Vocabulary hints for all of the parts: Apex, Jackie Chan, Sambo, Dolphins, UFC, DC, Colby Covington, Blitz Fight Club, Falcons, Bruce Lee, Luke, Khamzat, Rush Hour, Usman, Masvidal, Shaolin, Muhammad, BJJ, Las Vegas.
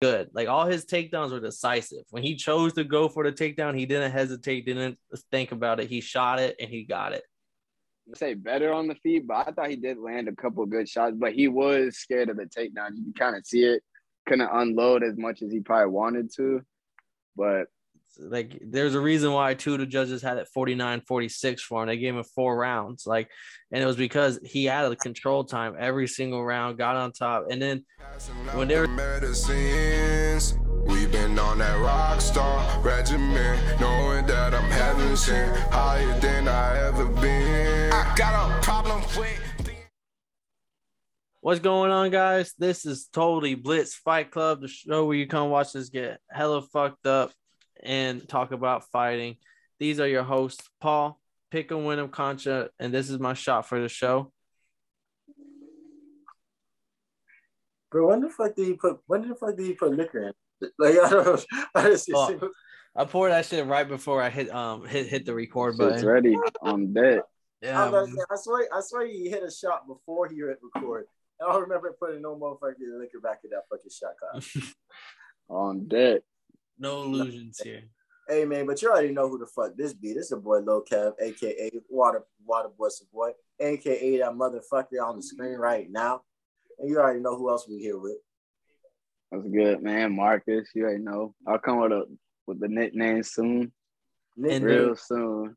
good. Like, all his takedowns were decisive. When he chose to go for the takedown, he didn't hesitate, didn't think about it. He shot it and he got it. I'd say better on the feet, but I thought he did land a couple of good shots, but he was scared of the takedown. You can kind of see it. Couldn't unload as much as he probably wanted to, but like, there's a reason why two of the judges had it 49-46 for him. They gave him 4 rounds, like, and it was because he had a control time every single round, got on top, and then when they're medicines, we've been on that rock star regimen, knowing that I'm having shit higher than I ever been. I got a problem with. What's going on, guys? This is totally Blitz Fight Club, the show where you come watch us get hella fucked up and talk about fighting. These are your hosts, Paul, Pick 'em, Win 'em, Concha, and this is my shot for the show. Bro, when the fuck did you put liquor in? Like, I don't know. I poured that shit right before I hit the record button. It's ready. I'm dead. Yeah. I swear you hit a shot before he hit record. I don't remember putting no motherfucking liquor back in that fucking shot clock. On deck. No illusions here. Hey, man, but you already know who the fuck this be. This is your boy Lil Kev, a.k.a. Waterboy Savoy, a.k.a. that motherfucker on the screen right now. And you already know who else we here with. That's good, man. Marcus, you already know. I'll come with the nickname soon. Real soon.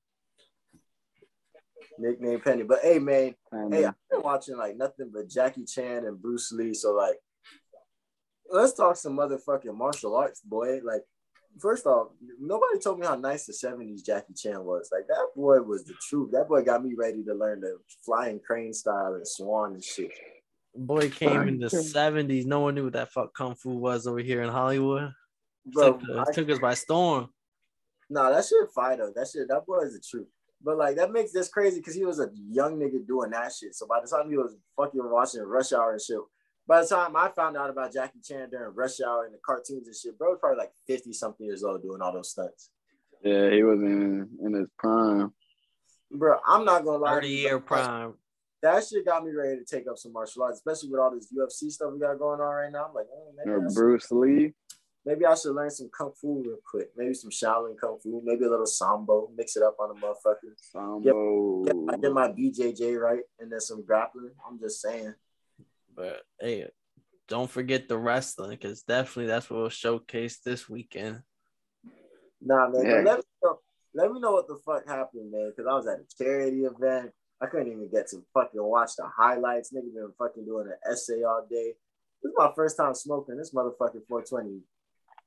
Nickname Penny. But, hey, man, I've been watching, like, nothing but Jackie Chan and Bruce Lee. So, like, let's talk some motherfucking martial arts, boy. Like, first off, nobody told me how nice the 70s Jackie Chan was. Like, that boy was the truth. That boy got me ready to learn the flying crane style and swan and shit. Boy came in the 70s. No one knew what that fuck kung fu was over here in Hollywood. Bro, it took us by storm. Nah, that shit fire, though. That boy is the truth. But, like, that makes this crazy because he was a young nigga doing that shit. So, by the time he was fucking watching Rush Hour and shit, by the time I found out about Jackie Chan during Rush Hour and the cartoons and shit, bro was probably, like, 50-something years old doing all those stunts. Yeah, he was in his prime. Bro, I'm not going to lie. 30-year prime. That shit got me ready to take up some martial arts, especially with all this UFC stuff we got going on right now. I'm like, oh, man. Bruce Lee. Maybe I should learn some kung fu real quick. Maybe some Shaolin kung fu. Maybe a little Sambo. Mix it up on the motherfucker. Sambo. I did my BJJ right, and then some grappling. I'm just saying. But hey, don't forget the wrestling, because definitely that's what we'll showcase this weekend. Nah, man. Yeah. Let me know what the fuck happened, man. Because I was at a charity event. I couldn't even get to fucking watch the highlights. Nigga been fucking doing an essay all day. This is my first time smoking this motherfucking 420.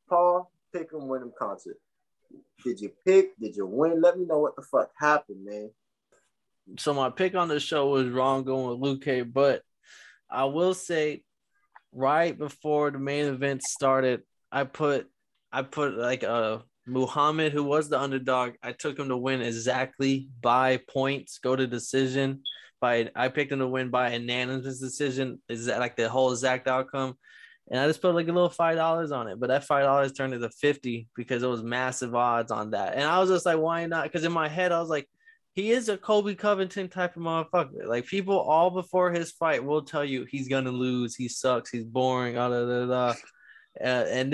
Paul, pick 'em, win 'em concert. Did you pick? Did you win? Let me know what the fuck happened, man. So my pick on the show was wrong, going with Luke, but I will say, right before the main event started, I put like a Muhammad, who was the underdog. I took him to win exactly by points, go to decision. I picked him to win by unanimous decision. Is that like the whole exact outcome? And I just put like a little $5 on it, but that $5 turned into 50 because it was massive odds on that. And I was just like, why not? Because in my head, I was like, he is a Colby Covington type of motherfucker. Like, people all before his fight will tell you he's going to lose. He sucks. He's boring. And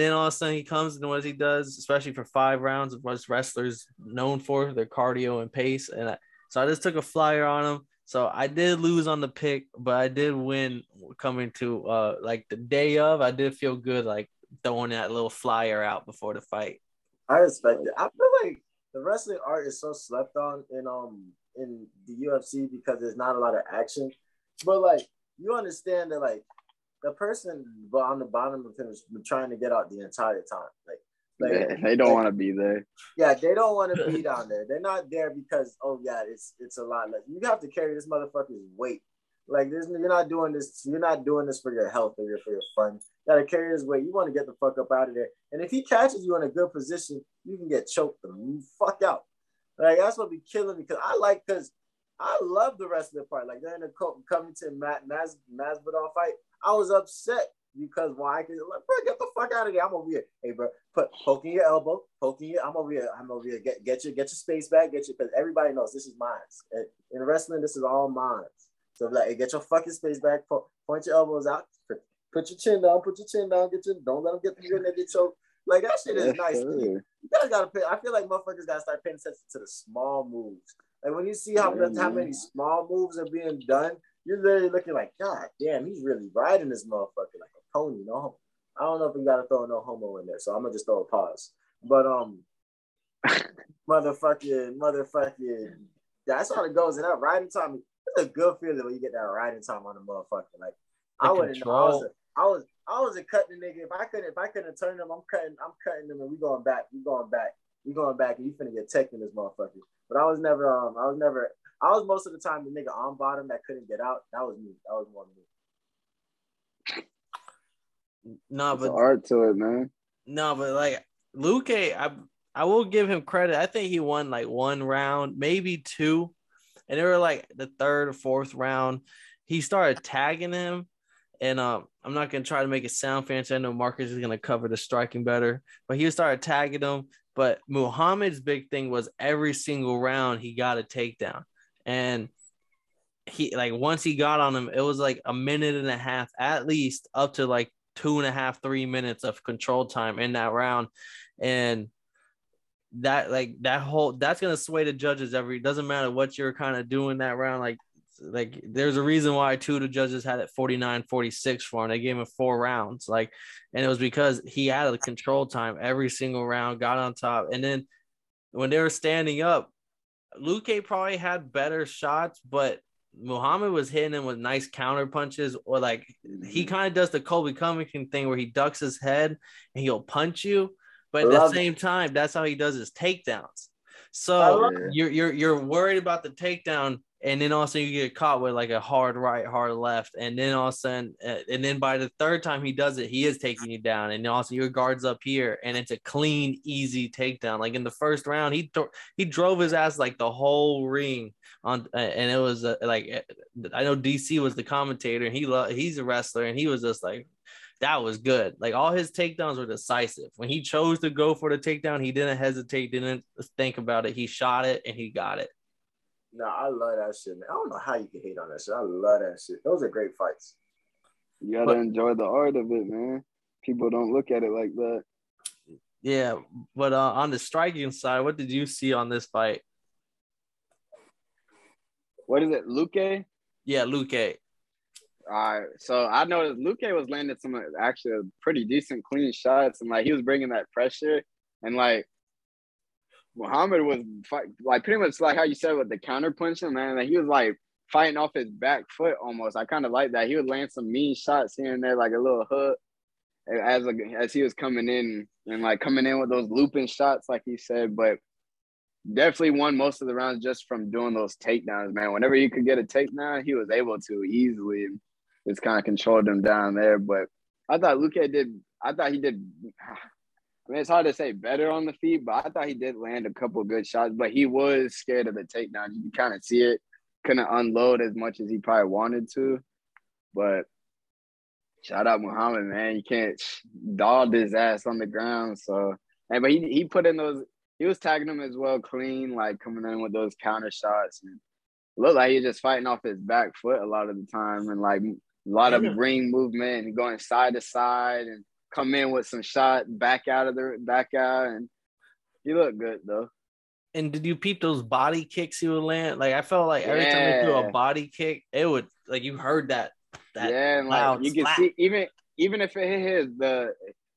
then all of a sudden he comes and what he does, especially for 5 rounds of what wrestlers known for, their cardio and pace. And so I just took a flyer on him. So I did lose on the pick, but I did win coming to like the day of. I did feel good, like throwing that little flyer out before the fight. I respect it. I feel like the wrestling art is so slept on in the UFC because there's not a lot of action. But like, you understand that like the person on the bottom of him is trying to get out the entire time. They don't want to be there. Yeah, they don't want to be down there. They're not there because, oh, yeah, it's a lot. Like, you have to carry this motherfucker's weight. Like, you're not doing this. You're not doing this for your health or for your fun. You got to carry his weight. You want to get the fuck up out of there. And if he catches you in a good position, you can get choked the fuck out. Like, that's what be killing me. Because I love the rest of the part. Like, during the Covington Masvidal fight, I was upset. Because why? Because like, bro, get the fuck out of here. I'm over here. Hey, bro, poking your elbow, I'm over here. Get your space back. Because everybody knows this is mine. In wrestling, this is all mine. So like, get your fucking space back. Point your elbows out. Put your chin down. Put your chin down. Get your. Don't let them get your nigga choke. Like that shit is nice. You guys gotta pay. I feel like motherfuckers gotta start paying attention to the small moves. Like when you see how many small moves are being done, you're literally looking like, God damn, he's really riding this motherfucker like a pony. No, I don't know if we gotta throw no homo in there, so I'm gonna just throw a pause. But motherfucking, that's how it goes. And that riding time, it's a good feeling when you get that riding time on the motherfucker. Like I wouldn't know. I wasn't cutting the nigga. If I couldn't turn him, I'm cutting him, and we going back, and you finna get tech in this motherfucker. But I was most of the time the nigga on bottom that couldn't get out. That was me. That was more me. Nah, but it's art to it, man. No, but like Luke, I will give him credit. I think he won like one round, maybe two, and they were like the third or fourth round. He started tagging him, and I'm not gonna try to make it sound fancy. I know Marcus is gonna cover the striking better, but he started tagging him. But Muhammad's big thing was every single round he got a takedown. And he like once he got on him, it was like a minute and a half, at least up to like 2.5, 3 minutes of control time in that round. And that's going to sway the judges it doesn't matter what you're kind of doing that round. Like there's a reason why two of the judges had it 49-46 for him. They gave him 4 rounds. Like, and it was because he had a control time every single round, got on top. And then when they were standing up, Luke probably had better shots, but Muhammad was hitting him with nice counter punches, or like he kind of does the Colby Covington thing where he ducks his head and he'll punch you. But at the same time, that's how he does his takedowns. So you're worried about the takedown. And then all of a sudden you get caught with like a hard right, hard left. And then all of a sudden, and then by the third time he does it, he is taking you down. And also your guard's up here, and it's a clean, easy takedown. Like in the first round, he drove his ass like the whole ring on. And it was like, I know DC was the commentator, and he's a wrestler, and he was just like, that was good. Like all his takedowns were decisive. When he chose to go for the takedown, he didn't hesitate, didn't think about it. He shot it and he got it. No, I love that shit, man. I don't know how you can hate on that shit. I love that shit. Those are great fights. You got to enjoy the art of it, man. People don't look at it like that. Yeah, but on the striking side, what did you see on this fight? What is it, Luque? Yeah, Luque. All right, so I noticed Luque was landing some actually pretty decent clean shots, and, like, he was bringing that pressure, and, like, Muhammad was like pretty much like how you said with the counter punching, man. Like he was like fighting off his back foot almost. I kind of like that. He would land some mean shots here and there, like a little hook, as he was coming in and like coming in with those looping shots, like he said. But definitely won most of the rounds just from doing those takedowns, man. Whenever he could get a takedown, he was able to easily. Just kind of controlled him down there. But I thought Luque did. I thought he did. I mean, it's hard to say better on the feet, but I thought he did land a couple of good shots. But he was scared of the takedown. You can kind of see it. Couldn't unload as much as he probably wanted to. But shout out Muhammad, man. You can't dog his ass on the ground. So, and, but he put in those. He was tagging him as well, clean, like coming in with those counter shots. And looked like he was just fighting off his back foot a lot of the time, and like a lot of ring movement and going side to side and. Come in with some shot, back out, and he looked good though. And did you peep those body kicks he would land? Like I felt like every time he threw a body kick, it would like you heard that and loud like you slap. Can see even if it hit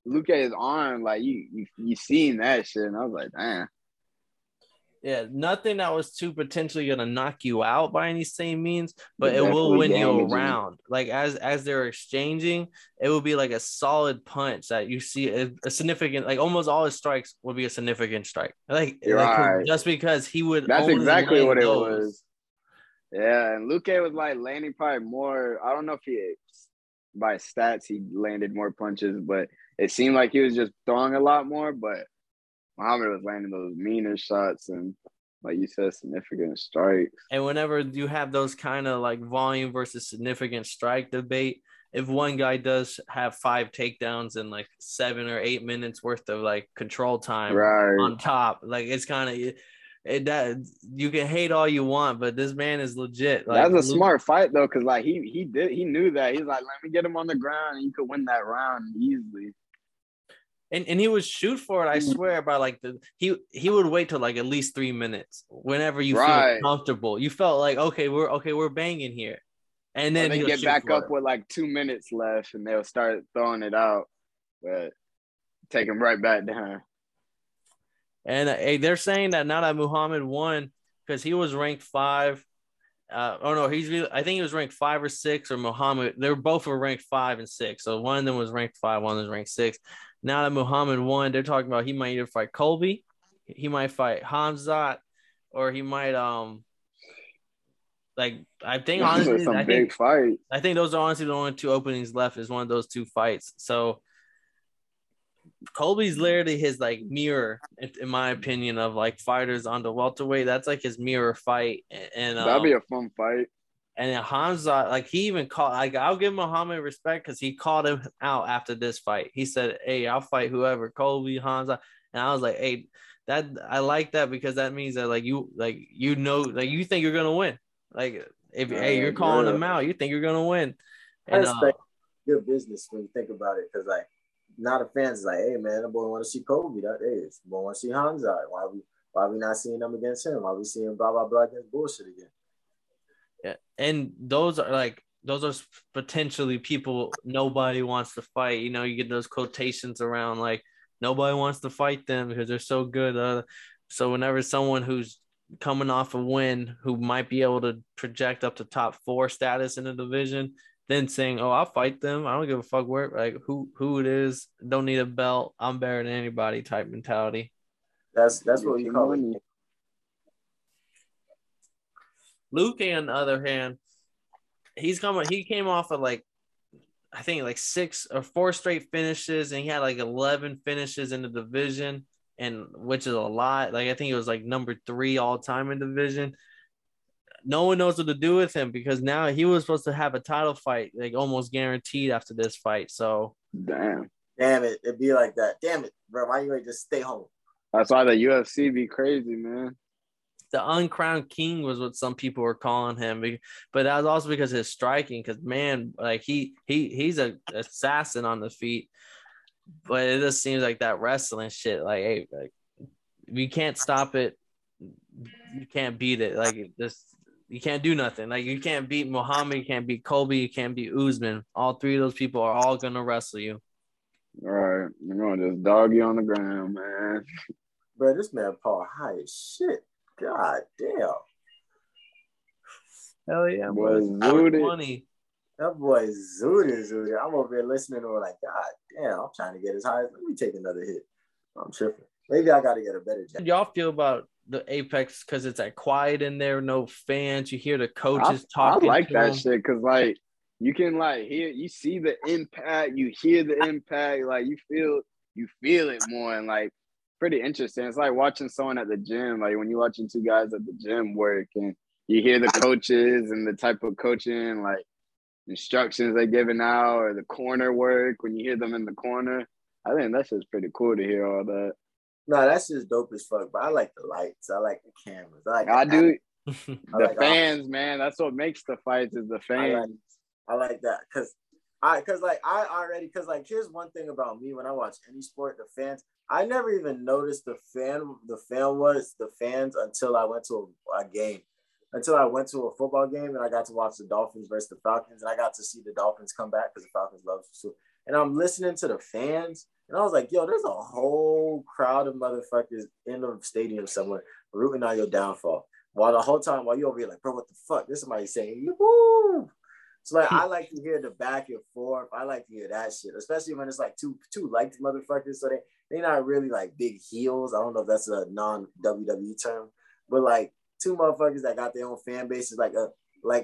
Luque's arm, like you seen that shit, and I was like, damn. Yeah, nothing that was too potentially going to knock you out by any same means, but it will win you a round. Like as they're exchanging, it will be like a solid punch that you see a significant, like almost all his strikes would be a significant strike. Like just because he would. That's exactly what it was. Yeah, and Luque was like landing probably more. I don't know if by stats he landed more punches, but it seemed like he was just throwing a lot more, but. Muhammad was landing those meaner shots and, like you said, significant strikes. And whenever you have those kind of like volume versus significant strike debate, if one guy does have 5 takedowns and like 7 or 8 minutes worth of like control time on top, like it's kind of that you can hate all you want, but this man is legit. Like, that's a smart fight though, because like he knew that. He's like, let me get him on the ground, and you could win that round easily. And he would shoot for it, I swear, by like he would wait till like at least 3 minutes whenever you feel comfortable. You felt like okay, we're banging here. And then they get back up with like 2 minutes left and they'll start throwing it out, but take him right back down. And they're saying that now that Muhammad won, because he was ranked 5. I think he was ranked 5 or 6, or Muhammad. They were both were ranked 5 and 6. So one of them was ranked 5, one of them was ranked 6. Now that Muhammad won, they're talking about he might either fight Colby, he might fight Khamzat, or he might I think I think those are honestly the only two openings left, is one of those two fights. So Colby's literally his like mirror, in my opinion, of like fighters on the welterweight. That's like his mirror fight, and that'd be a fun fight. And then Khamzat, like he even called, like I'll give Muhammad respect because he called him out after this fight. He said, "Hey, I'll fight whoever, Colby, Khamzat," and I was like, "Hey, that I like that, because that means that like you think you're gonna win. Like if you're calling him out, you think you're gonna win." And good business when you think about it, because like not a fan is like, "Hey man, I want to see Colby. I want to see Khamzat. Why we not seeing them against him? Why we seeing blah blah blah against bullshit again?" Yeah, and those are potentially people nobody wants to fight. You know, you get those quotations around like nobody wants to fight them because they're so good. So whenever someone who's coming off a win, who might be able to project up to top 4 status in the division, then saying, "Oh, I'll fight them. I don't give a fuck where, like who it is. Don't need a belt. I'm better than anybody." Type mentality. That's what you call it. Luke, on the other hand, he came off of like, I think like 6 or 4 straight finishes, and he had like 11 finishes in the division, and which is a lot. Like I think it was like number 3 all time in the division. No one knows what to do with him, because now he was supposed to have a title fight, like almost guaranteed after this fight. So damn it, it'd be like that. Damn it, bro, why you ain't just stay home? That's why the UFC be crazy, man. The uncrowned king was what some people were calling him, but that was also because of his striking. Because man, like he's an assassin on the feet, but it just seems like that wrestling shit. Like, hey, like you can't stop it, you can't beat it. Like you can't do nothing. Like you can't beat Muhammad, you can't beat Colby, you can't beat Usman. All 3 of those people are all gonna wrestle you. All right, we're gonna just dog you on the ground, man. Bro, this man Paul high as shit. God damn. Hell yeah, boy. That boy zooted. I'm over here listening to it like, God damn, I'm trying to get as high as, let me take another hit. I'm tripping. Maybe I got to get a better job. Y'all feel about the Apex, because it's like quiet in there, no fans. You hear the coaches talking. I like that shit, because like you can like hear, you see the impact, you hear the impact, like you feel it more, and like pretty interesting. It's like watching someone at the gym, like when you're watching 2 guys at the gym work and you hear the coaches and the type of coaching, like instructions they're giving out, or the corner work when you hear them in the corner. I think that's just pretty cool to hear all that. No, that's just dope as fuck, but I like the lights, I like the cameras, I like the fans, man. That's what makes the fights, is the fans. I like that, because here's one thing about me when I watch any sport, the fans, I never even noticed the fans until I went to a game, until I went to a football game, and I got to watch the Dolphins versus the Falcons, and I got to see the Dolphins come back because the Falcons love them too. And I'm listening to the fans, and I was like, yo, there's a whole crowd of motherfuckers in the stadium somewhere rooting on your downfall. While the whole time, while you're over here like, bro, what the fuck? This somebody saying, woo! So like, I like to hear the back and forth. I like to hear that shit, especially when it's like two liked motherfuckers. So they're not really like big heels. I don't know if that's a non-WWE term, but like two motherfuckers that got their own fan bases. Like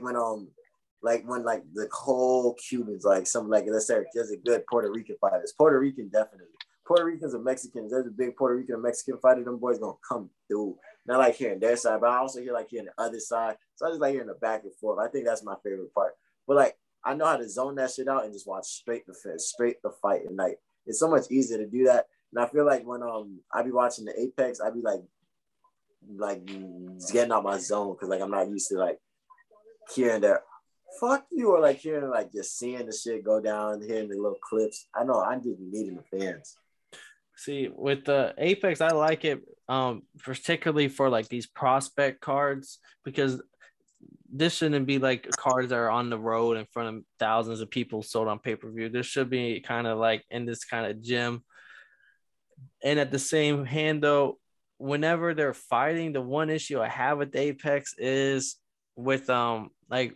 when the whole Cubans, like some, like let's say there's a good Puerto Rican fighter. It's Puerto Rican, definitely. Puerto Ricans and Mexicans. There's a big Puerto Rican and Mexican fighter. Them boys gonna come through. Not like hearing their side, but I also hear like hearing the other side. So I just like hearing the back and forth. I think that's my favorite part. But like, I know how to zone that shit out and just watch straight the fight at night. It's so much easier to do that. And I feel like when I be watching the Apex, I be like like just getting out my zone, because like I'm not used to like hearing that fuck you, or like hearing, like, just seeing the shit go down, hearing the little clips. I know I didn't need the fans. See, with the Apex, I like it particularly for like these prospect cards, because this shouldn't be like cards that are on the road in front of thousands of people sold on pay-per-view. This should be kind of like in this kind of gym. And at the same hand though, whenever they're fighting, the one issue I have with Apex is with like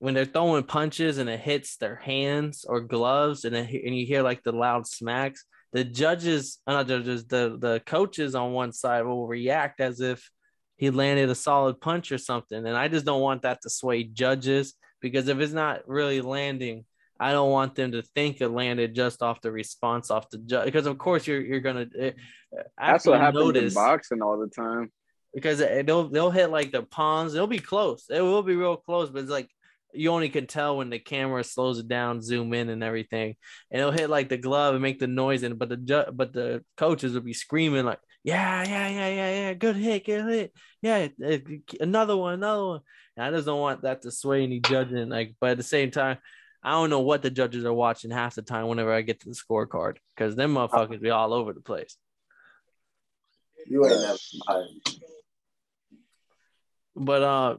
when they're throwing punches and it hits their hands or gloves, and you hear like the loud smacks, the judges, the coaches on one side will react as if he landed a solid punch or something. And I just don't want that to sway judges, because if it's not really landing, I don't want them to think it landed just off the response off the judge. Because of course you're going to. That's what happens in boxing all the time. Because they'll hit like the palms. It'll be close. It will be real close, but it's like, you only can tell when the camera slows it down, zoom in and everything. And it'll hit like the glove and make the noise. And but the coaches will be screaming like, yeah. Good hit. Yeah. Another one. And I just don't want that to sway any judging. Like, but at the same time, I don't know what the judges are watching half the time whenever I get to the scorecard, because them motherfuckers be all over the place. You ain't that. But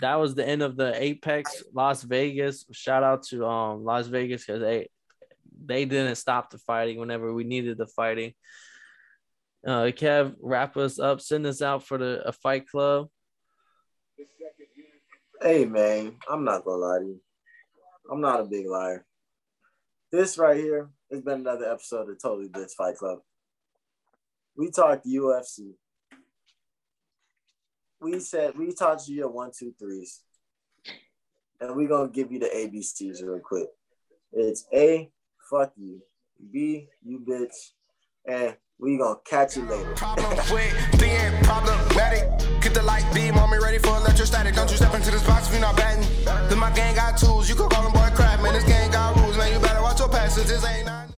that was the end of the Apex Las Vegas. Shout out to Las Vegas, because they didn't stop the fighting whenever we needed the fighting. Kev, wrap us up. Send us out for the Fight Club. Hey, man, I'm not going to lie to you. I'm not a big liar. This right here has been another episode of Totally Blitz Fight Club. We talked UFC. We taught you your 1, 2, 3s, and we're going to give you the ABCs real quick. It's A, fuck you. B, you bitch. And we're going to catch you later. Problem with being problematic. Get the light beam on me, ready for electrostatic. Don't you step into this box if you're not batting. Then my gang got tools. You could